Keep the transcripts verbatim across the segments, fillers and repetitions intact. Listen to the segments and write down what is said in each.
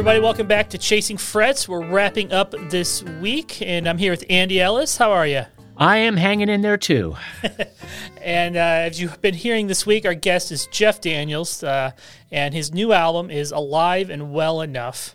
Everybody, welcome back to Chasing Frets. We're wrapping up this week, and I'm here with Andy Ellis. How are you? I am hanging in there, too. And uh, as you've been hearing this week, our guest is Jeff Daniels, uh, and his new album is Alive and Well Enough.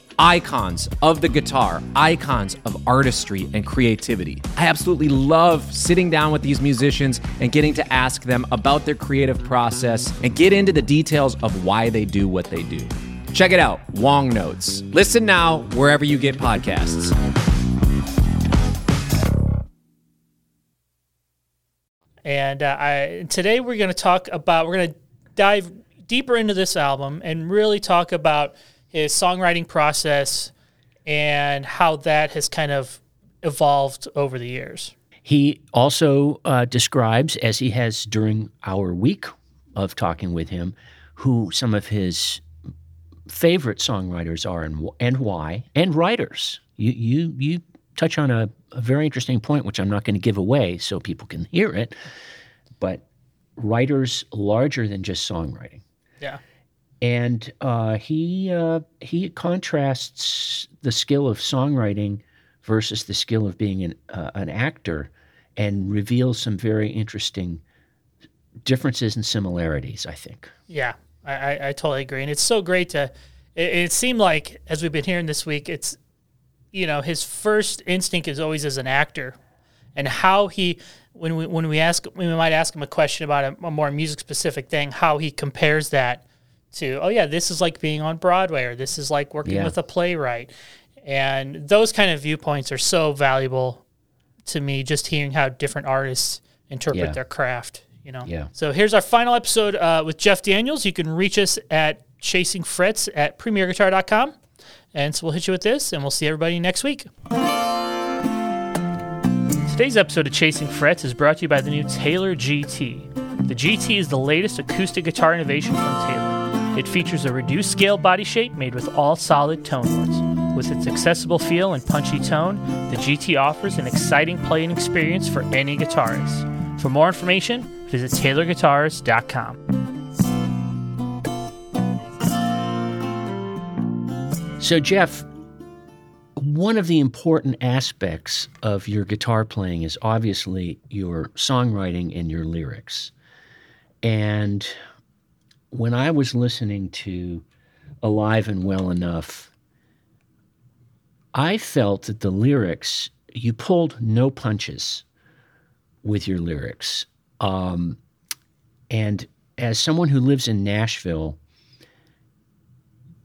Icons of the guitar, icons of artistry and creativity. I absolutely love sitting down with these musicians and getting to ask them about their creative process and get into the details of why they do what they do. Check it out, Wong Notes. Listen now wherever you get podcasts. And uh, I, today we're going to talk about, we're going to dive deeper into this album and really talk about his songwriting process and how that has kind of evolved over the years. He also uh, describes, as he has during our week of talking with him, who some of his favorite songwriters are and and why, and writers. You you you touch on a, a very interesting point, which I'm not going to give away so people can hear it, but writers larger than just songwriting. Yeah. And uh, he uh, he contrasts the skill of songwriting versus the skill of being an uh, an actor, and reveals some very interesting differences and similarities, I think. Yeah, I, I totally agree, and it's so great to. It, it seemed like, as we've been hearing this week, it's, you know, his first instinct is always as an actor, and how he. When we when we ask when we might ask him a question about a, a more music specific thing, how he compares that to, oh yeah, this is like being on Broadway, or this is like working yeah. with a playwright. And those kind of viewpoints are so valuable to me, just hearing how different artists interpret yeah. their craft, you know? Yeah. So here's our final episode uh, with Jeff Daniels. You can reach us at chasingfrets at premier guitar dot com. And so we'll hit you with this, and we'll see everybody next week. Today's episode of Chasing Frets is brought to you by the new Taylor G T. The G T is the latest acoustic guitar innovation from Taylor. It features a reduced scale body shape made with all solid tone woods. With its accessible feel and punchy tone, the G T offers an exciting playing experience for any guitarist. For more information, visit Taylor Guitars dot com. So Jeff, one of the important aspects of your guitar playing is obviously your songwriting and your lyrics. And when I was listening to Alive and Well Enough, I felt that the lyrics, you pulled no punches with your lyrics. Um, and as someone who lives in Nashville,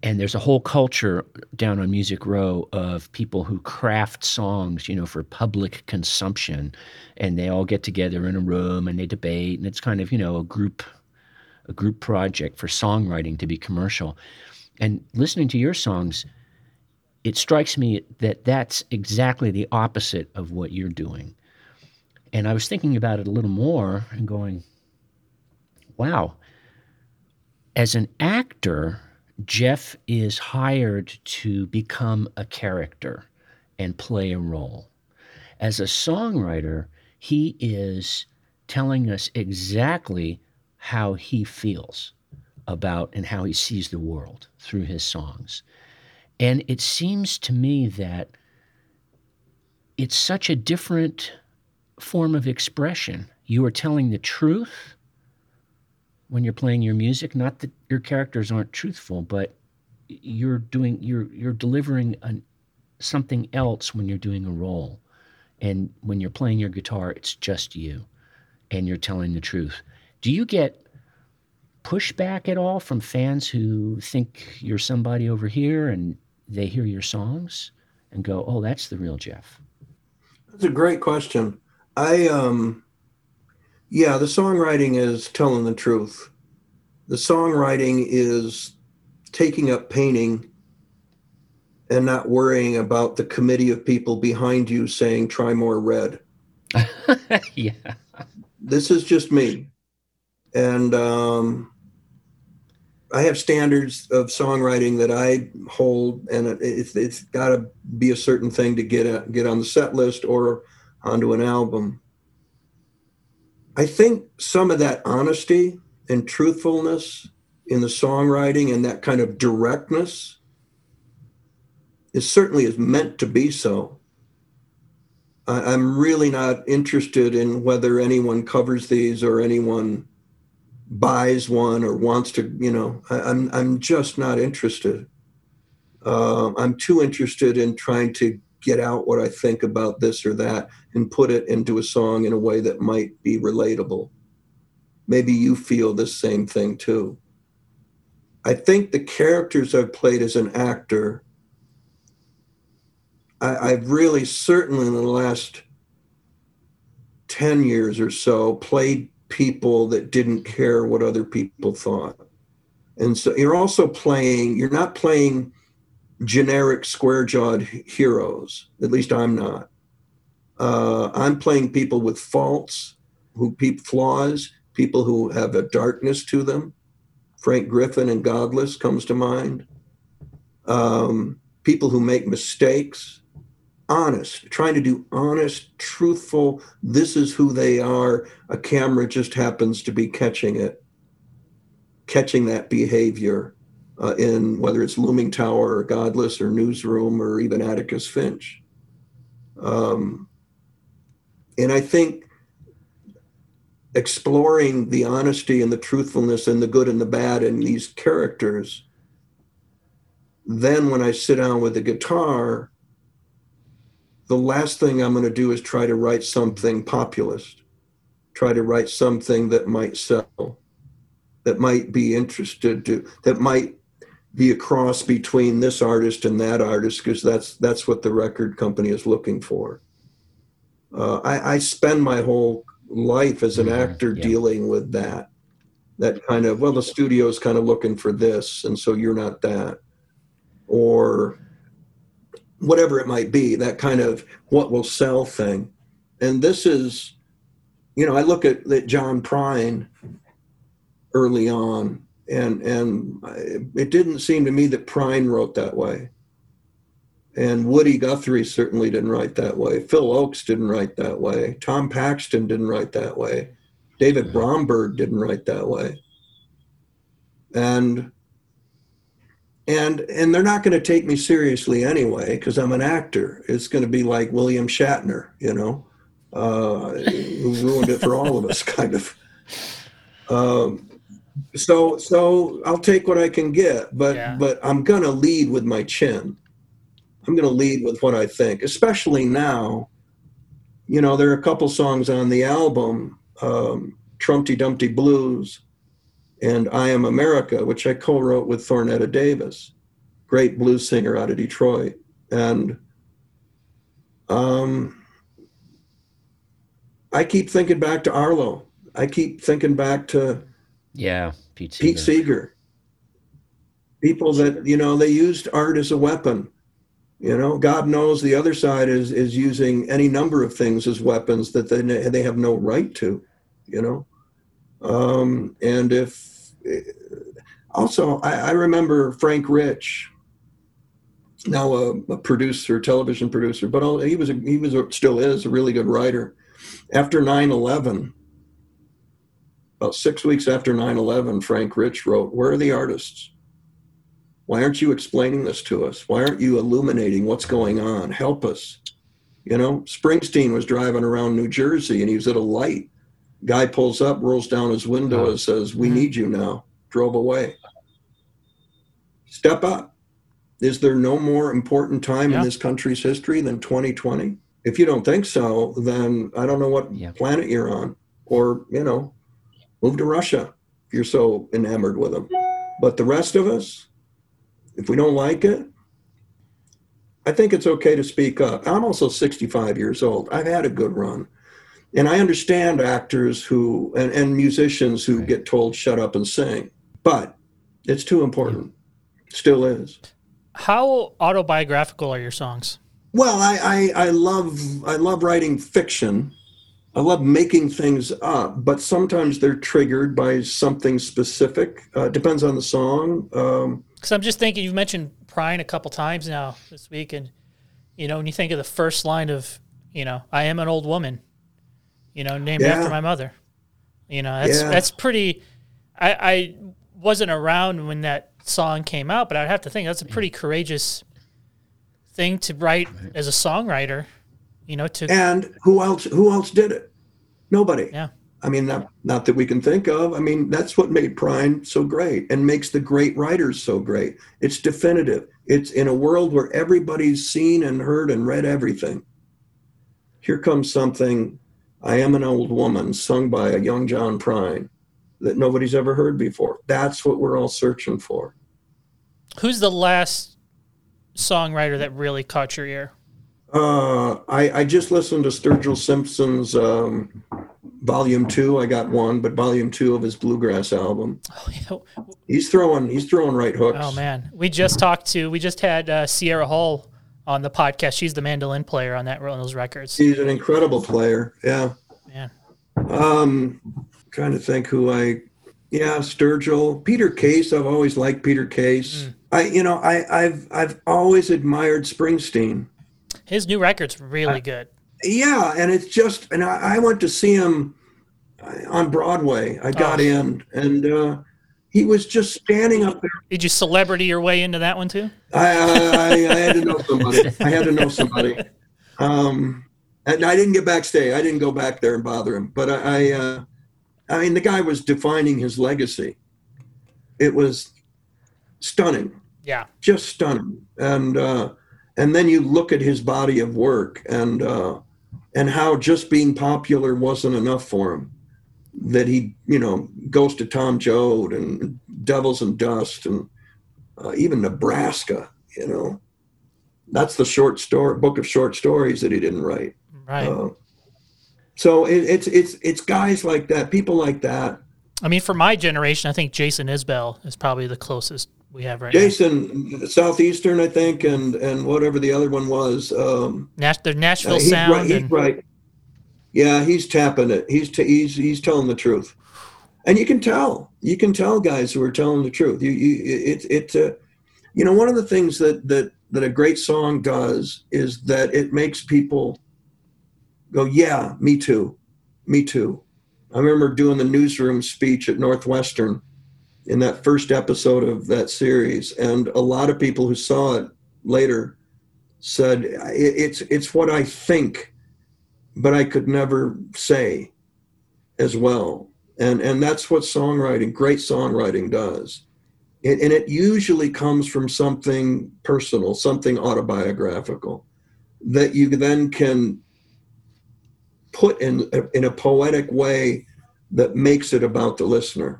and there's a whole culture down on Music Row of people who craft songs, you know, for public consumption, and they all get together in a room and they debate, and it's kind of, you know, a group a group project for songwriting to be commercial. And listening to your songs, it strikes me that that's exactly the opposite of what you're doing. And I was thinking about it a little more and going, wow, as an actor, Jeff is hired to become a character and play a role. As a songwriter, he is telling us exactly how he feels about and how he sees the world through his songs. And it seems to me that it's such a different form of expression. You are telling the truth when you're playing your music. Not that your characters aren't truthful, but you're doing you're you're delivering an, something else when you're doing a role. And when you're playing your guitar, it's just you, and you're telling the truth. Do you get pushback at all from fans who think you're somebody over here and they hear your songs and go, oh, that's the real Jeff? That's a great question. I, um, yeah, the songwriting is telling the truth. The songwriting is taking up painting and not worrying about the committee of people behind you saying, try more red. Yeah. This is just me. And um, I have standards of songwriting that I hold, and it, it's, it's got to be a certain thing to get a, get on the set list or onto an album. I think some of that honesty and truthfulness in the songwriting and that kind of directness is certainly is meant to be so. I, I'm really not interested in whether anyone covers these or anyone buys one or wants to, you know, I, I'm I'm just not interested. Uh, I'm too interested in trying to get out what I think about this or that and put it into a song in a way that might be relatable. Maybe you feel the same thing too. I think the characters I've played as an actor, I, I've really certainly in the last ten years or so played people that didn't care what other people thought. And so you're also playing, you're not playing generic square-jawed heroes, at least I'm not. Uh, I'm playing people with faults, who peep flaws, people who have a darkness to them. Frank Griffin in Godless comes to mind. Um, people who make mistakes. Honest, trying to do honest, truthful, this is who they are. A camera just happens to be catching it, catching that behavior uh, in whether it's Looming Tower or Godless or Newsroom or even Atticus Finch. Um, and I think exploring the honesty and the truthfulness and the good and the bad in these characters, then when I sit down with the guitar, the last thing I'm going to do is try to write something populist, try to write something that might sell, that might be interested to, that might be a cross between this artist and that artist, because that's that's what the record company is looking for. Uh, I, I spend my whole life as an yeah, actor yeah. dealing with that, that kind of, well, the studio's kind of looking for this, and so you're not that, or whatever it might be, that kind of what will sell thing. And this is, you know, I look at, at John Prine early on, and and it didn't seem to me that Prine wrote that way. And Woody Guthrie certainly didn't write that way. Phil Ochs didn't write that way. Tom Paxton didn't write that way. David Bromberg didn't write that way. And And and they're not going to take me seriously anyway, because I'm an actor. It's going to be like William Shatner, you know, uh, who ruined it for all of us, kind of. Um, so so I'll take what I can get, but yeah. but I'm going to lead with my chin. I'm going to lead with what I think, especially now. You know, there are a couple songs on the album, um, Trumpty Dumpty Blues, and I Am America, which I co-wrote with Thornetta Davis, great blues singer out of Detroit. And um, I keep thinking back to Arlo. I keep thinking back to yeah, Pete Seeger. Pete Seeger. People that, you know, they used art as a weapon. You know, God knows the other side is is using any number of things as weapons that they they have no right to, you know. Um, and if also, I, I remember Frank Rich now a, a producer, television producer, but he was a, he was a, still is a really good writer. After nine eleven, about six weeks after nine eleven, Frank Rich wrote, "Where are the artists? Why aren't you explaining this to us? Why aren't you illuminating what's going on? Help us." You know, Springsteen was driving around New Jersey and he was at a light. Guy pulls up, rolls down his window and says, "We need you now." Drove away. Step up. Is there no more important time yeah. in this country's history than twenty twenty? If you don't think so, then I don't know what yeah. planet you're on. Or, you know, move to Russia if you're so enamored with them. But the rest of us, if we don't like it, I think it's okay to speak up. I'm also sixty-five years old. I've had a good run. And I understand actors who and, and musicians who right. get told, shut up and sing. But it's too important. Yeah. Still is. How autobiographical are your songs? Well, I, I, I love I love writing fiction. I love making things up, but sometimes they're triggered by something specific. Uh, depends on the song. Um, Because I'm just thinking, you've mentioned Prine a couple times now this week, and, you know, when you think of the first line of, you know, "I am an old woman, you know, named yeah. after my mother." You know, that's yeah. that's pretty, I, I wasn't around when that song came out, but I'd have to think that's a pretty courageous thing to write as a songwriter, you know, to. And who else, who else did it? Nobody. Yeah. I mean, not, not that we can think of. I mean, that's what made Prine so great and makes the great writers so great. It's definitive. It's in a world where everybody's seen and heard and read everything. Here comes something, "I am an old woman," sung by a young John Prine that nobody's ever heard before. That's what we're all searching for. Who's the last songwriter that really caught your ear? Uh, I, I just listened to Sturgill Simpson's... Um, Volume two, I got one, but volume two of his bluegrass album. Oh, yeah. He's throwing, he's throwing right hooks. Oh man, we just talked to, we just had uh, Sierra Hull on the podcast. She's the mandolin player on that on those records. He's an incredible player. Yeah. Man. Um, trying to think who I, yeah, Sturgill, Peter Case. I've always liked Peter Case. Mm. I, you know, I, I've, I've always admired Springsteen. His new record's really I, good. Yeah, and it's just, and I, I went to see him on Broadway. I got oh. in, and uh, he was just standing up there. Did you celebrity your way into that one too? I, I, I had to know somebody. I had to know somebody, um, and I didn't get backstage. I didn't go back there and bother him. But I, I, uh, I mean, the guy was defining his legacy. It was stunning. Yeah, just stunning, and uh, and then you look at his body of work, and. Uh, And how just being popular wasn't enough for him, that he, you know, goes to Tom Joad and Devils and Dust and uh, even Nebraska, you know. That's the short story, book of short stories that he didn't write. Right. Uh, so it, it's it's it's guys like that, people like that. I mean, for my generation, I think Jason Isbell is probably the closest we have right Jason, now. Jason, Southeastern, I think, and, and whatever the other one was. Um, Nash, the Nashville uh, he's Sound. Right, he's and... right. Yeah, he's tapping it. He's, t- he's he's telling the truth. And you can tell. You can tell guys who are telling the truth. You you it, it, uh, you know, one of the things that, that, that a great song does is that it makes people go, yeah, me too, me too. I remember doing the Newsroom speech at Northwestern in that first episode of that series. And a lot of people who saw it later said, it's it's what I think, but I could never say as well. And and that's what songwriting, great songwriting does. It, and it usually comes from something personal, something autobiographical that you then can put in in a poetic way that makes it about the listener.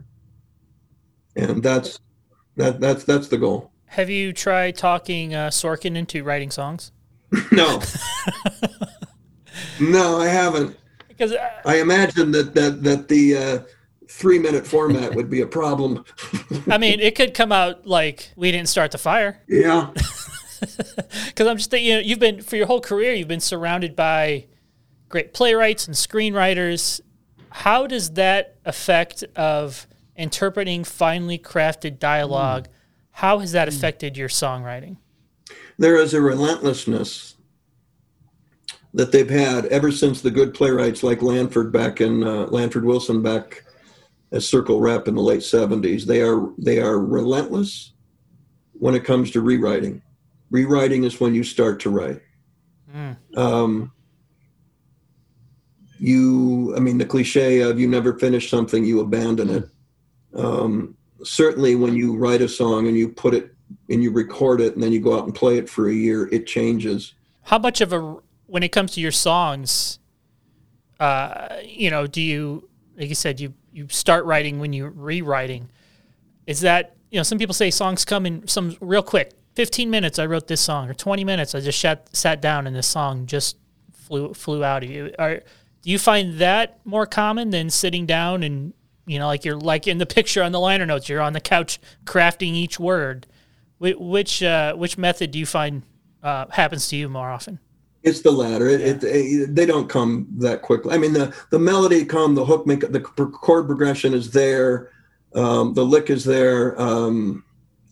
And that's that that's that's the goal. Have you tried talking uh, Sorkin into writing songs? No, no, I haven't. Because uh, I imagine that that that the uh, three minute format would be a problem. I mean, it could come out like "We Didn't Start the Fire." Yeah. Because I'm just thinking, you know, you've been for your whole career, you've been surrounded by great playwrights and screenwriters. How does that affect of interpreting finely crafted dialogue, mm. how has that affected your songwriting? There is a relentlessness that they've had ever since the good playwrights like Lanford back in uh, Lanford Wilson back at Circle Rep in the late seventies. They are they are relentless when it comes to rewriting. Rewriting is when you start to write. Mm. Um, you, I mean, the cliche of you never finish something, you abandon it. Um, certainly when you write a song and you put it and you record it and then you go out and play it for a year, it changes. How much of a, when it comes to your songs, uh, you know, do you, like you said, you, you start writing when you're rewriting. Is that, you know, some people say songs come in some real quick. fifteen minutes I wrote this song, or twenty minutes I just sat, sat down and this song just flew flew out of you. Are, do you find that more common than sitting down and, you know, like you're like in the picture on the liner notes, you're on the couch crafting each word? Which uh, which method do you find uh, happens to you more often? It's the latter. It, yeah. it, it, they don't come that quickly. I mean, the, the melody comes, the hook, make the chord progression is there, um, the lick is there, um,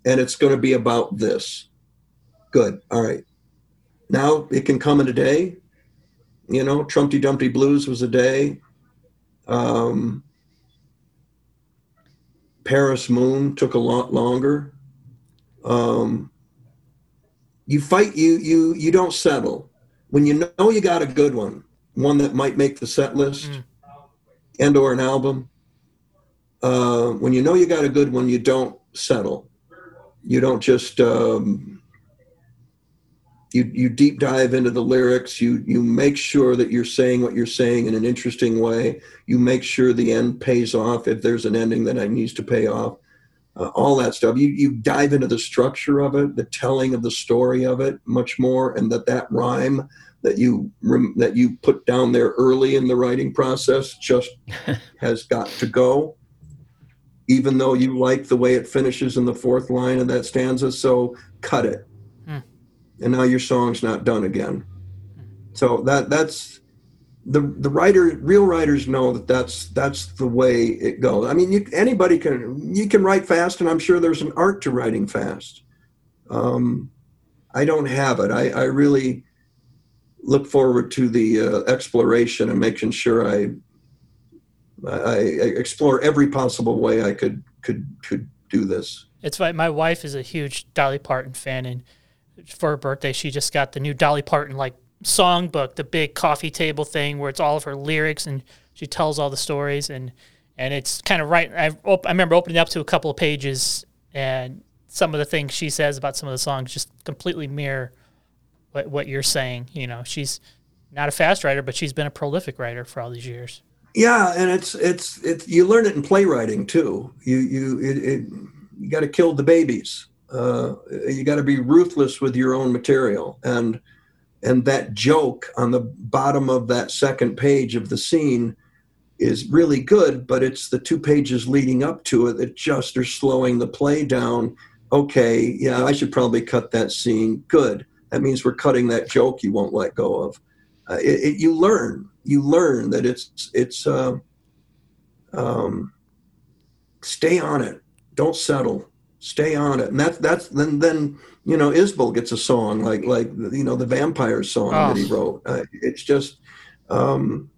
and it's going to be about this. Good. All right. Now it can come in a day. You know, Trumpty Dumpty Blues was a day. Um, Paris Moon took a lot longer. Um, you fight. You you you don't settle. When you know you got a good one, one that might make the set list mm. and or an album, uh, when you know you got a good one, you don't settle. You don't just, um, you you deep dive into the lyrics. You you make sure that you're saying what you're saying in an interesting way. You make sure the end pays off. If there's an ending that needs to pay off, uh, all that stuff. You you dive into the structure of it, the telling of the story of it much more, and that that rhyme that you that you put down there early in the writing process just has got to go, even though you like the way it finishes in the fourth line of that stanza. So cut it. Mm. And now your song's not done again. Mm. So that that's the, the writer, real writers know that that's, that's the way it goes. I mean, you, anybody can, you can write fast, and I'm sure there's an art to writing fast. Um, I don't have it. I, I really look forward to the uh, exploration and making sure I, I explore every possible way I could could could do this. It's like my wife is a huge Dolly Parton fan, and for her birthday, she just got the new Dolly Parton like songbook, the big coffee table thing where it's all of her lyrics and she tells all the stories, and and it's kind of right. I I remember opening up to a couple of pages, and some of the things she says about some of the songs just completely mirror what what you're saying. You know, she's not a fast writer, but she's been a prolific writer for all these years. Yeah, and it's it's it's you learn it in playwriting too. You you it, it, you got to kill the babies. Uh, you got to be ruthless with your own material, and and that joke on the bottom of that second page of the scene is really good, but it's the two pages leading up to it that just are slowing the play down. Okay, yeah, I should probably cut that scene. Good, that means we're cutting that joke you won't let go of. Uh, it, it, you learn. You learn that it's it's uh, um, stay on it. Don't settle. Stay on it. And that's that's then then you know Isbell gets a song like like you know the vampire song oh. that he wrote. Uh, it's just um,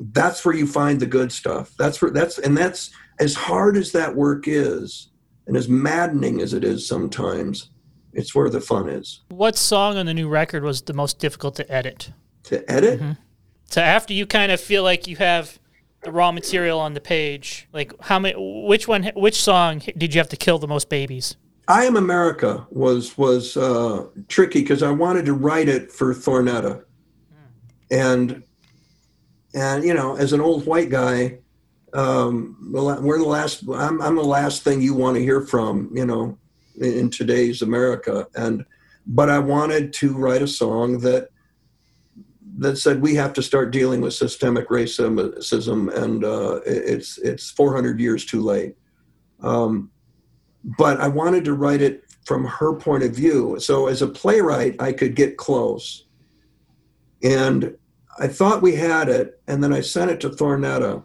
that's where you find the good stuff. That's where that's and that's as hard as that work is, and as maddening as it is sometimes. It's where the fun is. What song on the new record was the most difficult to edit? To edit? Mm-hmm. So after you kind of feel like you have the raw material on the page, like how many, which one, which song did you have to kill the most babies? I Am America was was uh, tricky because I wanted to write it for Thornetta, mm. and and you know, as an old white guy, um, we're the last. I'm I'm the last thing you want to hear from, you know, in, in today's America. And but I wanted to write a song that. That said, we have to start dealing with systemic racism, and uh, it's it's four hundred years too late. Um, but I wanted to write it from her point of view. So as a playwright, I could get close. And I thought we had it, and then I sent it to Thornetta.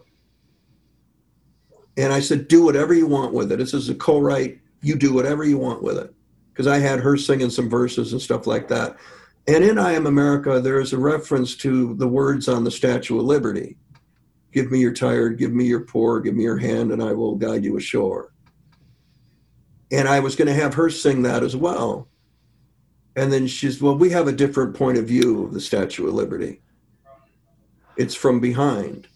And I said, do whatever you want with it. This is a co-write. You do whatever you want with it. because I had her singing some verses and stuff like that. And in I Am America, there is a reference to the words on the Statue of Liberty. Give me your tired, give me your poor, give me your hand, and I will guide you ashore. And I was going to have her sing that as well. And then she's, well, we have a different point of view of the Statue of Liberty. It's from behind.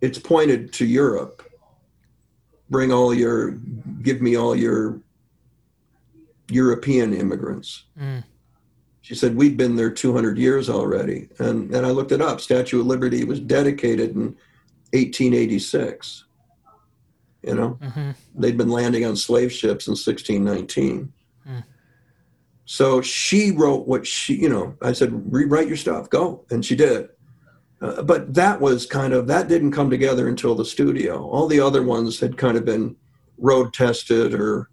It's pointed to Europe. Bring all your, give me all your European immigrants. Mm. She said, we've been there two hundred years already. And, and I looked it up. Statue of Liberty was dedicated in eighteen eighty-six. You know, mm-hmm. They'd been landing on slave ships in sixteen nineteen. Mm. So she wrote what she, you know, I said, rewrite your stuff, go. And she did. Uh, but that was kind of, that didn't come together until the studio. All the other ones had kind of been road tested or,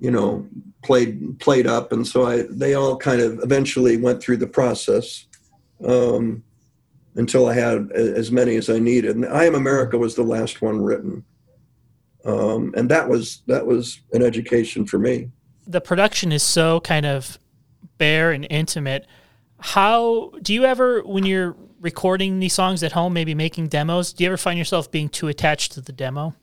you know, played played up. And so I, they all kind of eventually went through the process um, until I had as many as I needed. And I Am America was the last one written. Um, and that was that was an education for me. The production is so kind of bare and intimate. How do you ever, when you're recording these songs at home, maybe making demos, do you ever find yourself being too attached to the demo?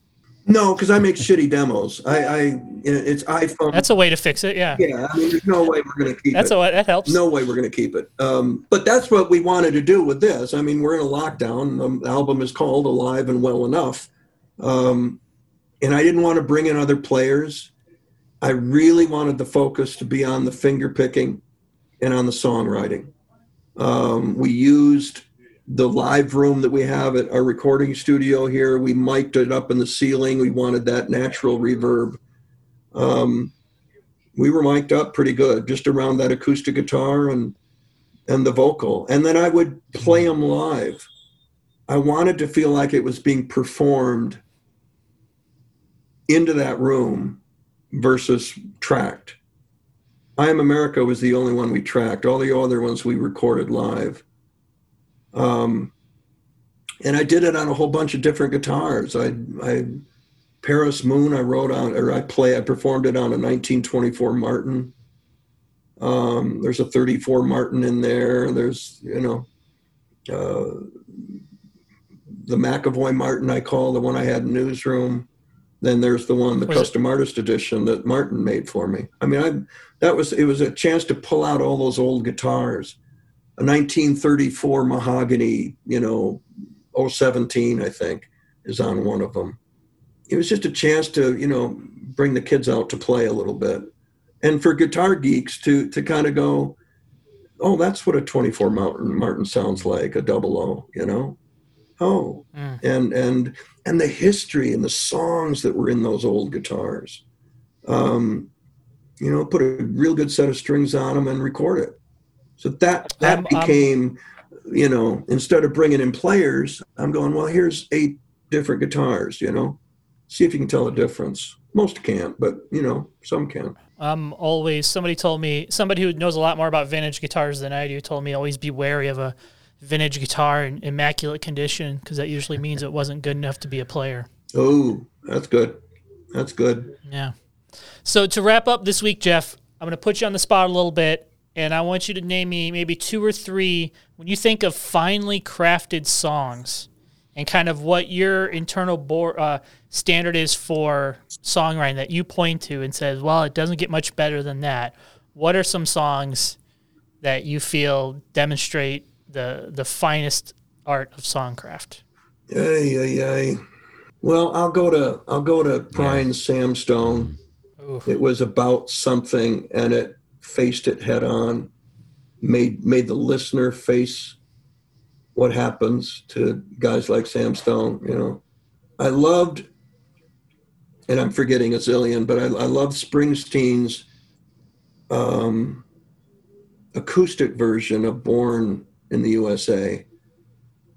No, because I make shitty demos. I, I, it's iPhone. That's a way to fix it. Yeah. Yeah. I mean, there's no way we're going to keep that's it. A, that helps. No way we're going to keep it. Um, but that's what we wanted to do with this. I mean, we're in a lockdown. Um, the album is called Alive and Well Enough. Um, and I didn't want to bring in other players. I really wanted the focus to be on the finger picking and on the songwriting. Um, we used the live room that we have at our recording studio here. We mic'd it up in the ceiling. We wanted that natural reverb. Um, we were mic'd up pretty good, just around that acoustic guitar and and the vocal. And then I would play them live. I wanted to feel like it was being performed into that room versus tracked. I Am America was the only one we tracked. All the other ones we recorded live. Um, and I did it on a whole bunch of different guitars. I, I, Paris Moon, I wrote on, or I play, I performed it on a nineteen twenty-four Martin. Um, there's a thirty-four Martin in there. There's, you know, uh, the McAvoy Martin I call, the one I had in Newsroom. Then there's the one, the was custom it? artist edition that Martin made for me. I mean, I that was it was a chance to pull out all those old guitars, a nineteen thirty-four mahogany, you know, oh seventeen I think is on one of them. It was just a chance to, you know, bring the kids out to play a little bit, and for guitar geeks to to kind of go, oh, that's what a twenty-four Martin Martin sounds like, a double O, you know. Oh, mm. and, and, and the history and the songs that were in those old guitars, um, you know, put a real good set of strings on them and record it. So that, that um, became, um, you know, instead of bringing in players, I'm going, well, here's eight different guitars, you know, see if you can tell a difference. Most can't, but you know, some can. I'm always, somebody told me, somebody who knows a lot more about vintage guitars than I do told me, always be wary of a vintage guitar in immaculate condition, because that usually means it wasn't good enough to be a player. Oh, that's good. That's good. Yeah. So to wrap up this week, Jeff, I'm going to put you on the spot a little bit, and I want you to name me maybe two or three, when you think of finely crafted songs and kind of what your internal board, uh, standard is for songwriting that you point to and says, well, it doesn't get much better than that. What are some songs that you feel demonstrate the the finest art of songcraft? Ay, ay, ay. Well, I'll go to I'll go to Prine's yeah. Sam Stone. Oof. It was about something, and it faced it head on, made made the listener face what happens to guys like Sam Stone. You know, I loved, and I'm forgetting a zillion, but I, I loved Springsteen's um, acoustic version of Born in the U S A,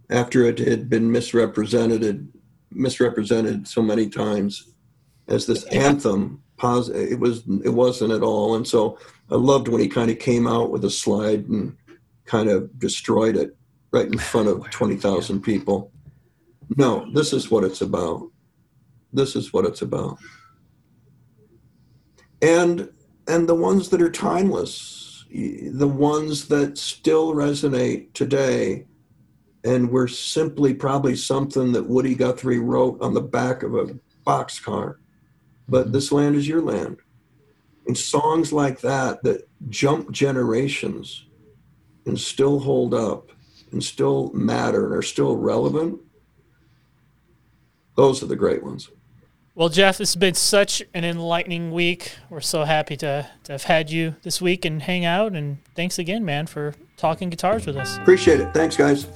after it had been misrepresented, misrepresented so many times as this anthem. It was, it wasn't at all. And so I loved when he kind of came out with a slide and kind of destroyed it right in front of twenty thousand people. No, this is what it's about. This is what it's about. And and the ones that are timeless, the ones that still resonate today, and were simply probably something that Woody Guthrie wrote on the back of a boxcar. But this land is your land. And songs like that, that jump generations and still hold up and still matter and are still relevant, those are the great ones. Well, Jeff, it's been such an enlightening week. We're so happy to, to have had you this week and hang out. And thanks again, man, for talking guitars with us. Appreciate it. Thanks, guys.